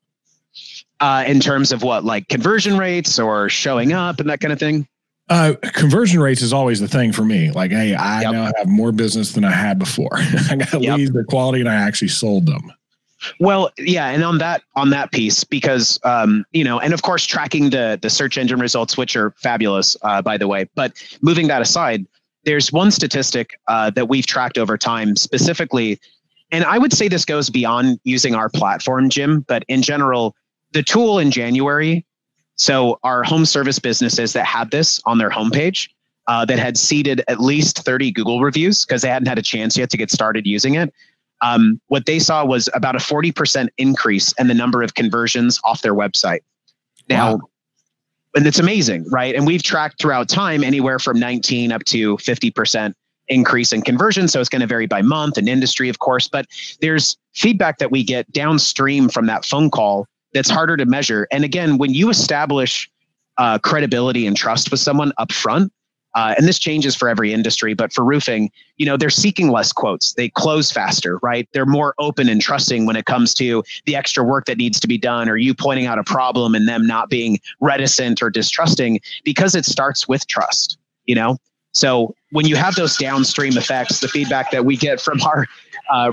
In terms of what, like conversion rates or showing up and that kind of thing? Conversion rates is always the thing for me. Like, hey, I now have more business than I had before. I got leads, the quality, and I actually sold them. Well, yeah. And on that piece, because, and of course, tracking the search engine results, which are fabulous, by the way. But moving that aside, there's one statistic that we've tracked over time specifically. And I would say this goes beyond using our platform, Jim, but in general, the tool in January. So our home service businesses that had this on their homepage that had seeded at least 30 Google reviews because they hadn't had a chance yet to get started using it. What they saw was about a 40% increase in the number of conversions off their website. Now, and it's amazing, right? And we've tracked throughout time anywhere from 19 up to 50% increase in conversion. So it's going to vary by month and industry, of course, but there's feedback that we get downstream from that phone call that's harder to measure. And again, when you establish credibility and trust with someone up front, and this changes for every industry, but for roofing, they're seeking less quotes. They close faster, right? They're more open and trusting when it comes to the extra work that needs to be done, or you pointing out a problem and them not being reticent or distrusting, because it starts with trust, So when you have those downstream effects, the feedback that we get from our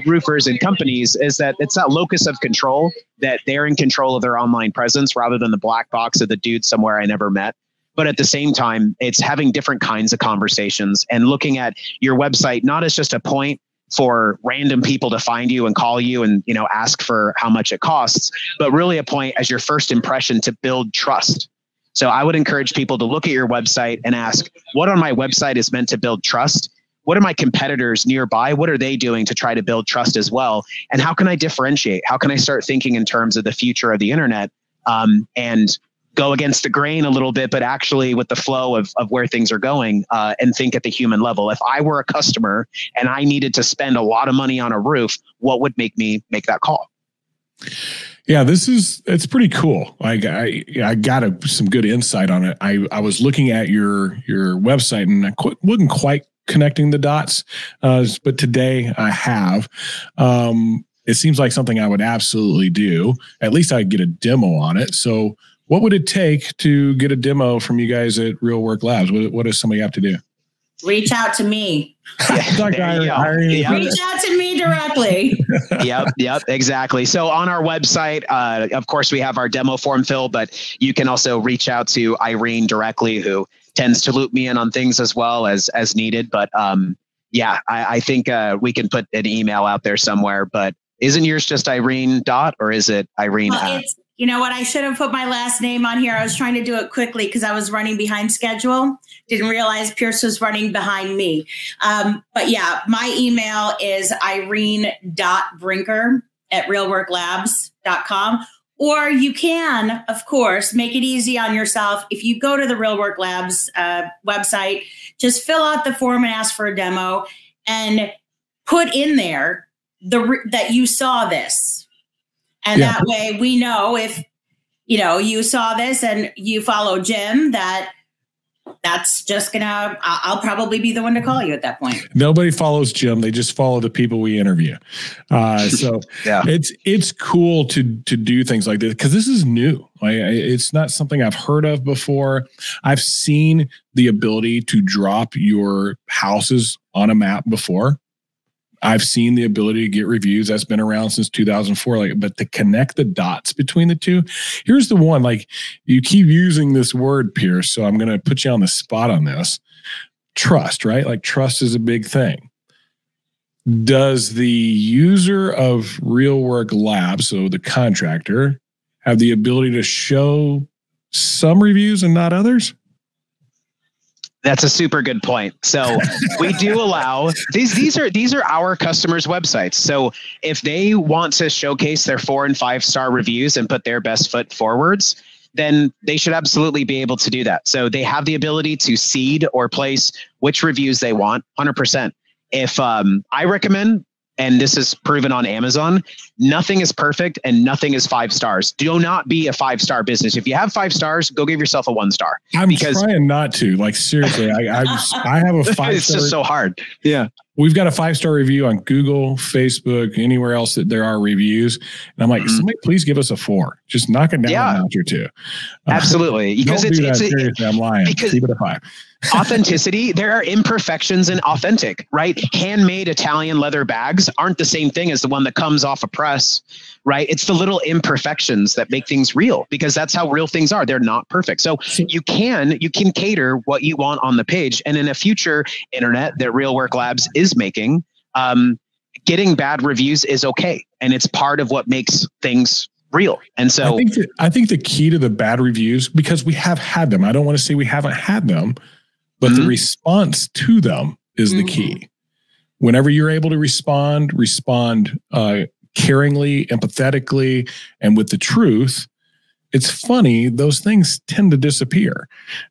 roofers and companies is that it's that locus of control, that they're in control of their online presence rather than the black box of the dude somewhere I never met. But at the same time, it's having different kinds of conversations and looking at your website, not as just a point for random people to find you and call you and, ask for how much it costs, but really a point as your first impression to build trust. So I would encourage people to look at your website and ask, what on my website is meant to build trust? What are my competitors nearby? What are they doing to try to build trust as well? And how can I differentiate? How can I start thinking in terms of the future of the internet and go against the grain a little bit, but actually with the flow of where things are going and think at the human level? If I were a customer and I needed to spend a lot of money on a roof, what would make me make that call? Yeah, it's pretty cool. Like I got some good insight on it. I was looking at your website and I wasn't quite connecting the dots, but today I have. It seems like something I would absolutely do. At least I get a demo on it. So, what would it take to get a demo from you guys at Real Work Labs? What does somebody have to do? Reach out to me. Reach out to me directly. Yep, exactly. So on our website, of course, we have our demo form, Phil, but you can also reach out to Irene directly, who tends to loop me in on things as well as needed. But I think we can put an email out there somewhere. But isn't yours just Irene ? Or is it Irene? You know what? I should have put my last name on here. I was trying to do it quickly because I was running behind schedule. Didn't realize Pierce was running behind me. My email is irene.brinker@realworklabs.com. Or you can, of course, make it easy on yourself. If you go to the Real Work Labs website, just fill out the form and ask for a demo and put in there that you saw this. And that way we know if, you saw this and you follow Jim, that's just I'll probably be the one to call you at that point. Nobody follows Jim. They just follow the people we interview. It's cool to do things like this because this is new. It's not something I've heard of before. I've seen the ability to drop your houses on a map before. I've seen the ability to get reviews. That's been around since 2004. But to connect the dots between the two, here's the one. You keep using this word, Pierce, so I'm going to put you on the spot on this. Trust, right? Trust is a big thing. does the user of Real Work Labs, so the contractor, have the ability to show some reviews and not others? That's a super good point. So we do allow these are our customers' websites. So if they want to showcase their 4- and 5-star reviews and put their best foot forwards, then they should absolutely be able to do that. So they have the ability to seed or place which reviews they want, 100%. If I recommend, and this is proven on Amazon, nothing is perfect and nothing is 5 stars. Do not be a 5-star business. If you have 5 stars, go give yourself a 1-star. I'm trying not to. Like, seriously, I have a 5-star. It's just so hard. Yeah. We've got a 5-star review on Google, Facebook, anywhere else that there are reviews. And I'm like, somebody please give us a 4. Just knock it down a notch or two. Absolutely. Because seriously, I'm lying. Keep it a 5. Authenticity, there are imperfections in authentic, right? Handmade Italian leather bags aren't the same thing as the one that comes off a press, right? It's the little imperfections that make things real, because that's how real things are. They're not perfect. So you can cater what you want on the page. And in a future internet that Real Work Labs is making, getting bad reviews is okay. And it's part of what makes things real. And so I think the key to the bad reviews, because we have had them, I don't want to say we haven't had them, but the response to them is the key. Whenever you're able to respond caringly, empathetically, and with the truth, it's funny, those things tend to disappear.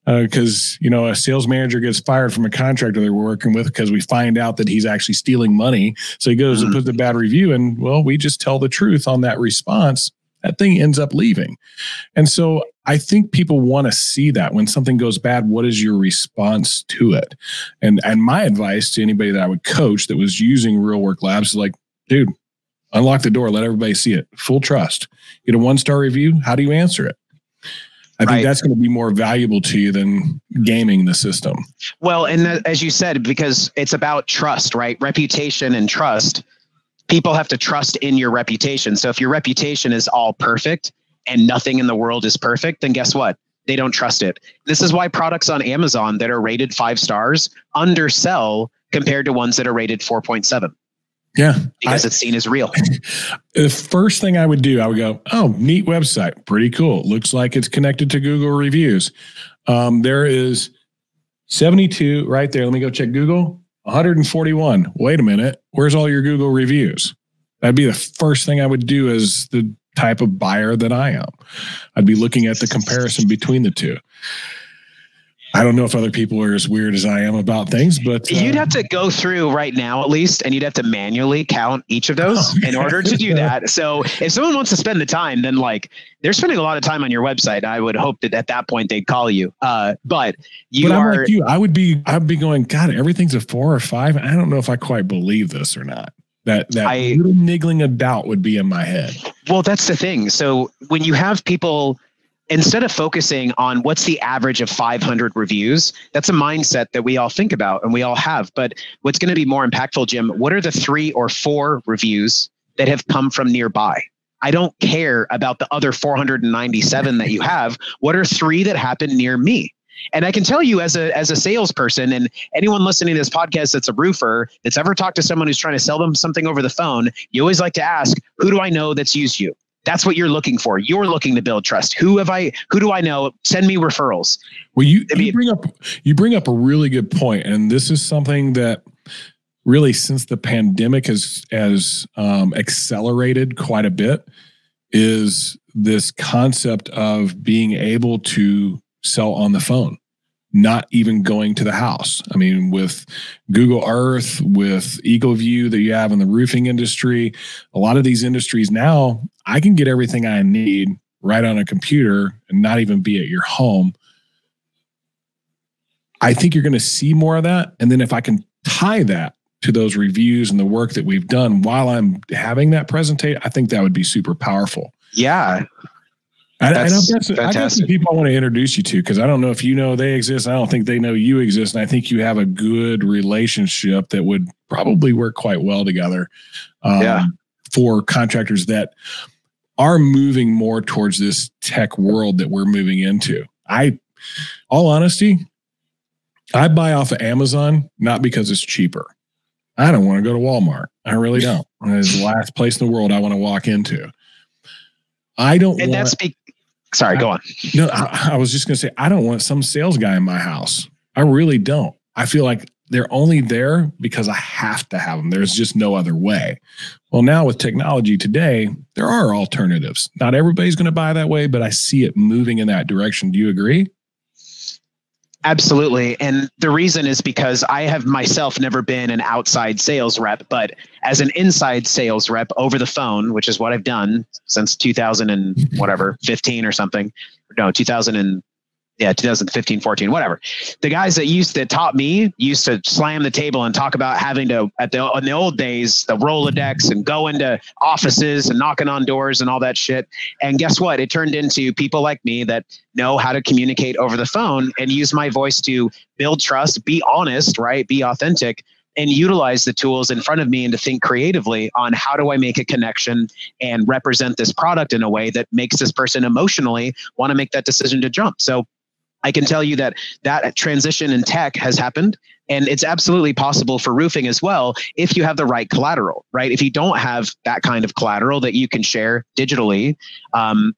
Because, a sales manager gets fired from a contractor they're working with because we find out that he's actually stealing money. So he goes and puts a bad review in. Well, we just tell the truth on that response. That thing ends up leaving. And so I think people want to see that when something goes bad, what is your response to it? And my advice to anybody that I would coach that was using Real Work Labs is like, dude, unlock the door, let everybody see it. Full trust. Get a 1-star review. How do you answer it? I think that's going to be more valuable to you than gaming the system. Well, and as you said, because it's about trust, right? Reputation and trust. People have to trust in your reputation. So if your reputation is all perfect and nothing in the world is perfect, then guess what? They don't trust it. This is why products on Amazon that are rated 5 stars undersell compared to ones that are rated 4.7. Yeah. Because it's seen as real. The first thing I would do, I would go, oh, neat website. Pretty cool. Looks like it's connected to Google reviews. There is 72 right there. Let me go check Google. 141. Wait a minute. Where's all your Google reviews? That'd be the first thing I would do as the type of buyer that I am. I'd be looking at the comparison between the two. I don't know if other people are as weird as I am about things, but you'd have to go through right now at least, and you'd have to manually count each of those in order to do that. So if someone wants to spend the time, then they're spending a lot of time on your website. I would hope that at that point they'd call you. I'd be going, God, everything's a 4 or 5. I don't know if I quite believe this or not. That little niggling of doubt would be in my head. Well, that's the thing. So when you have people, instead of focusing on what's the average of 500 reviews, that's a mindset that we all think about and we all have. But what's going to be more impactful, Jim, what are the 3 or 4 reviews that have come from nearby? I don't care about the other 497 that you have. What are 3 that happened near me? And I can tell you as a salesperson, and anyone listening to this podcast that's a roofer, that's ever talked to someone who's trying to sell them something over the phone, you always like to ask, who do I know that's used you? That's what you're looking for. You're looking to build trust. Who do I know? Send me referrals. Well, you bring up a really good point. And this is something that really since the pandemic has accelerated quite a bit, is this concept of being able to sell on the phone, not even going to the house. I mean, with Google Earth, with EagleView that you have in the roofing industry, a lot of these industries now, I can get everything I need right on a computer and not even be at your home. I think you're going to see more of that. And then if I can tie that to those reviews and the work that we've done while I'm having that presentation, I think that would be super powerful. Yeah. I've got some people I want to introduce you to, because I don't know if you know they exist. I don't think they know you exist. And I think you have a good relationship that would probably work quite well together for contractors that are moving more towards this tech world that we're moving into. All honesty, I buy off of Amazon, not because it's cheaper. I don't want to go to Walmart. I really don't. It's the last place in the world I want to walk into. I don't and want that's be, sorry, go on. No, I was just going to say, I don't want some sales guy in my house. I really don't. I feel like they're only there because I have to have them. There's just no other way. Well, now with technology today, there are alternatives. Not everybody's going to buy that way, but I see it moving in that direction. Do you agree? Absolutely. And the reason is because I have myself never been an outside sales rep, but as an inside sales rep over the phone, which is what I've done since 2015 or something. No, 2015, 14, whatever. The guys that taught me used to slam the table and talk about having to, in the old days, the Rolodex and go into offices and knocking on doors and all that shit. And guess what? It turned into people like me that know how to communicate over the phone and use my voice to build trust, be honest, right? Be authentic, and utilize the tools in front of me and to think creatively on how do I make a connection and represent this product in a way that makes this person emotionally want to make that decision to jump. So I can tell you that transition in tech has happened, and it's absolutely possible for roofing as well if you have the right collateral, right? If you don't have that kind of collateral that you can share digitally,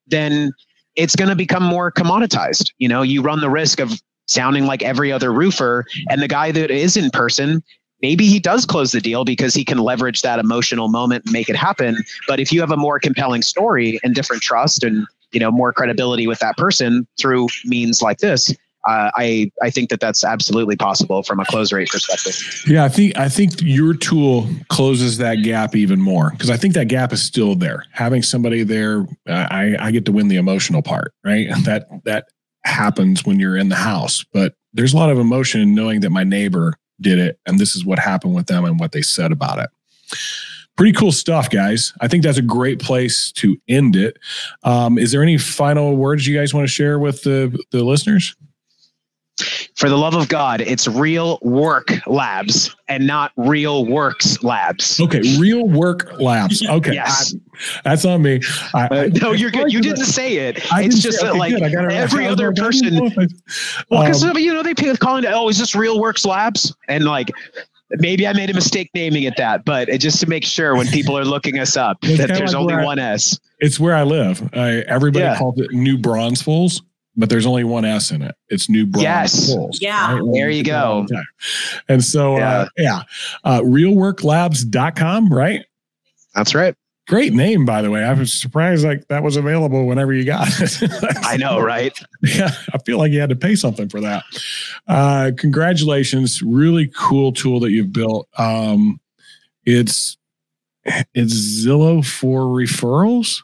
then it's going to become more commoditized. You know, you run the risk of sounding like every other roofer, and the guy that is in person, maybe he does close the deal because he can leverage that emotional moment and make it happen. But if you have a more compelling story and different trust and more credibility with that person through means like this, I think that's absolutely possible from a close rate perspective. Yeah, I think your tool closes that gap even more, because I think that gap is still there. Having somebody there, I get to win the emotional part, right? That happens when you're in the house, but there's a lot of emotion in knowing that my neighbor did it and this is what happened with them and what they said about it. Pretty cool stuff, guys. I think that's a great place to end it. Is there any final words you guys want to share with the listeners? For the love of God, it's Real Work Labs and not Real Works Labs. Okay, Real Work Labs. Okay, yes. That's on me. No, you're good. You didn't say it. It's just that every other person. Well, because they call it, is this Real Works Labs? And maybe I made a mistake naming it that, but just to make sure when people are looking us up that there's only one S. It's where I live. Everybody calls it New Bronzeville, but there's only one S in it. It's New Bronzeville. Yes. Yeah. Right? There you go. And so, realworklabs.com, right? That's right. Great name, by the way. I was surprised that was available whenever you got it. I know, right? Yeah, I feel like you had to pay something for that. Congratulations. Really cool tool that you've built. It's Zillow for referrals.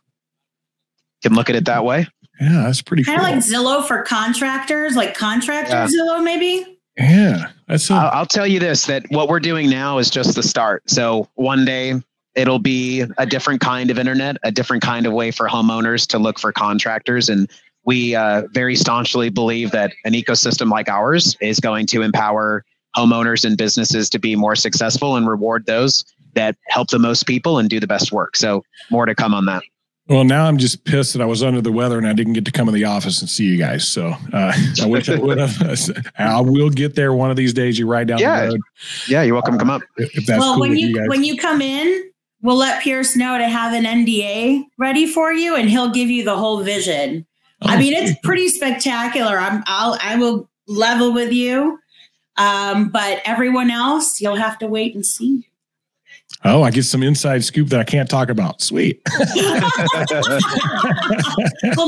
You can look at it that way. Yeah, that's pretty cool. Kind of like Zillow for contractors, like contractor Zillow maybe? Yeah. I'll tell you this, that what we're doing now is just the start. So one day, it'll be a different kind of internet, a different kind of way for homeowners to look for contractors. And we very staunchly believe that an ecosystem like ours is going to empower homeowners and businesses to be more successful and reward those that help the most people and do the best work. So more to come on that. Well, now I'm just pissed that I was under the weather and I didn't get to come in the office and see you guys. So I wish I would have. I will get there one of these days. You ride down the road. Yeah, you're welcome to come up. If that's cool when with you guys. When you come in, we'll let Pierce know to have an NDA ready for you, and he'll give you the whole vision. Oh. I mean, it's pretty spectacular. I will level with you, but everyone else, you'll have to wait and see. Oh, I get some inside scoop that I can't talk about. Sweet. Well,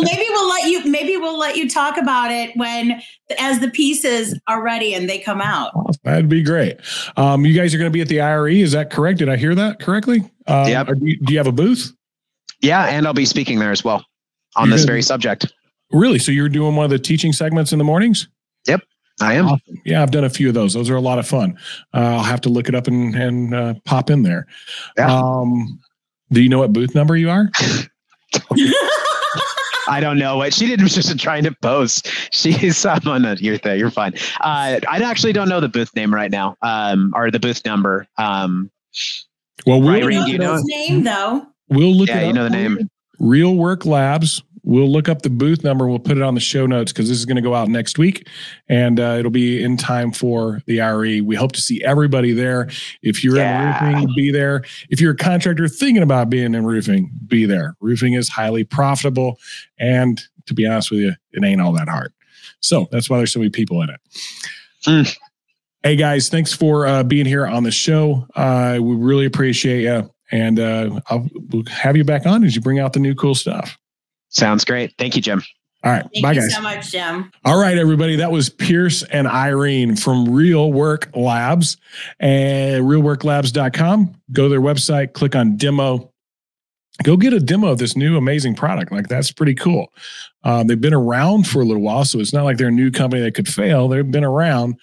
maybe we'll let you talk about it as the pieces are ready and they come out. Oh, that'd be great. You guys are going to be at the IRE. Is that correct? Did I hear that correctly? Yep. Do you have a booth? Yeah. And I'll be speaking there as well on this very subject. Really? So you're doing one of the teaching segments in the mornings? Yep. I am. Awesome. Yeah, I've done a few of those. Those are a lot of fun. I'll have to look it up and pop in there. Yeah. Do you know what booth number you are? I don't know what she did. Was just trying to post. She's on your thing. You're fine. I actually don't know the booth name right now, or the booth number. Well, we'll know the name though. We'll look. Yeah, you know the name. Real Work Labs. We'll look up the booth number. We'll put it on the show notes because this is going to go out next week, and it'll be in time for the IRE. We hope to see everybody there. If you're in roofing, be there. If you're a contractor thinking about being in roofing, be there. Roofing is highly profitable, and to be honest with you, it ain't all that hard. So that's why there's so many people in it. Mm. Hey, guys, thanks for being here on the show. We really appreciate you, and we'll have you back on as you bring out the new cool stuff. Sounds great. Thank you, Jim. All right. Bye, guys. Thank you so much, Jim. All right, everybody. That was Pierce and Irene from Real Work Labs and realworklabs.com. Go to their website, click on demo. Go get a demo of this new amazing product. Like, that's pretty cool. They've been around for a little while, so it's not like they're a new company that could fail. They've been around.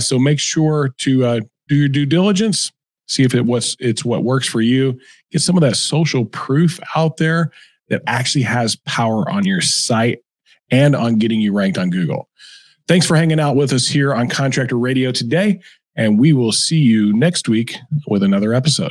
So make sure to do your due diligence, see if it's what works for you. Get some of that social proof out there that actually has power on your site and on getting you ranked on Google. Thanks for hanging out with us here on Contractor Radio today, and we will see you next week with another episode.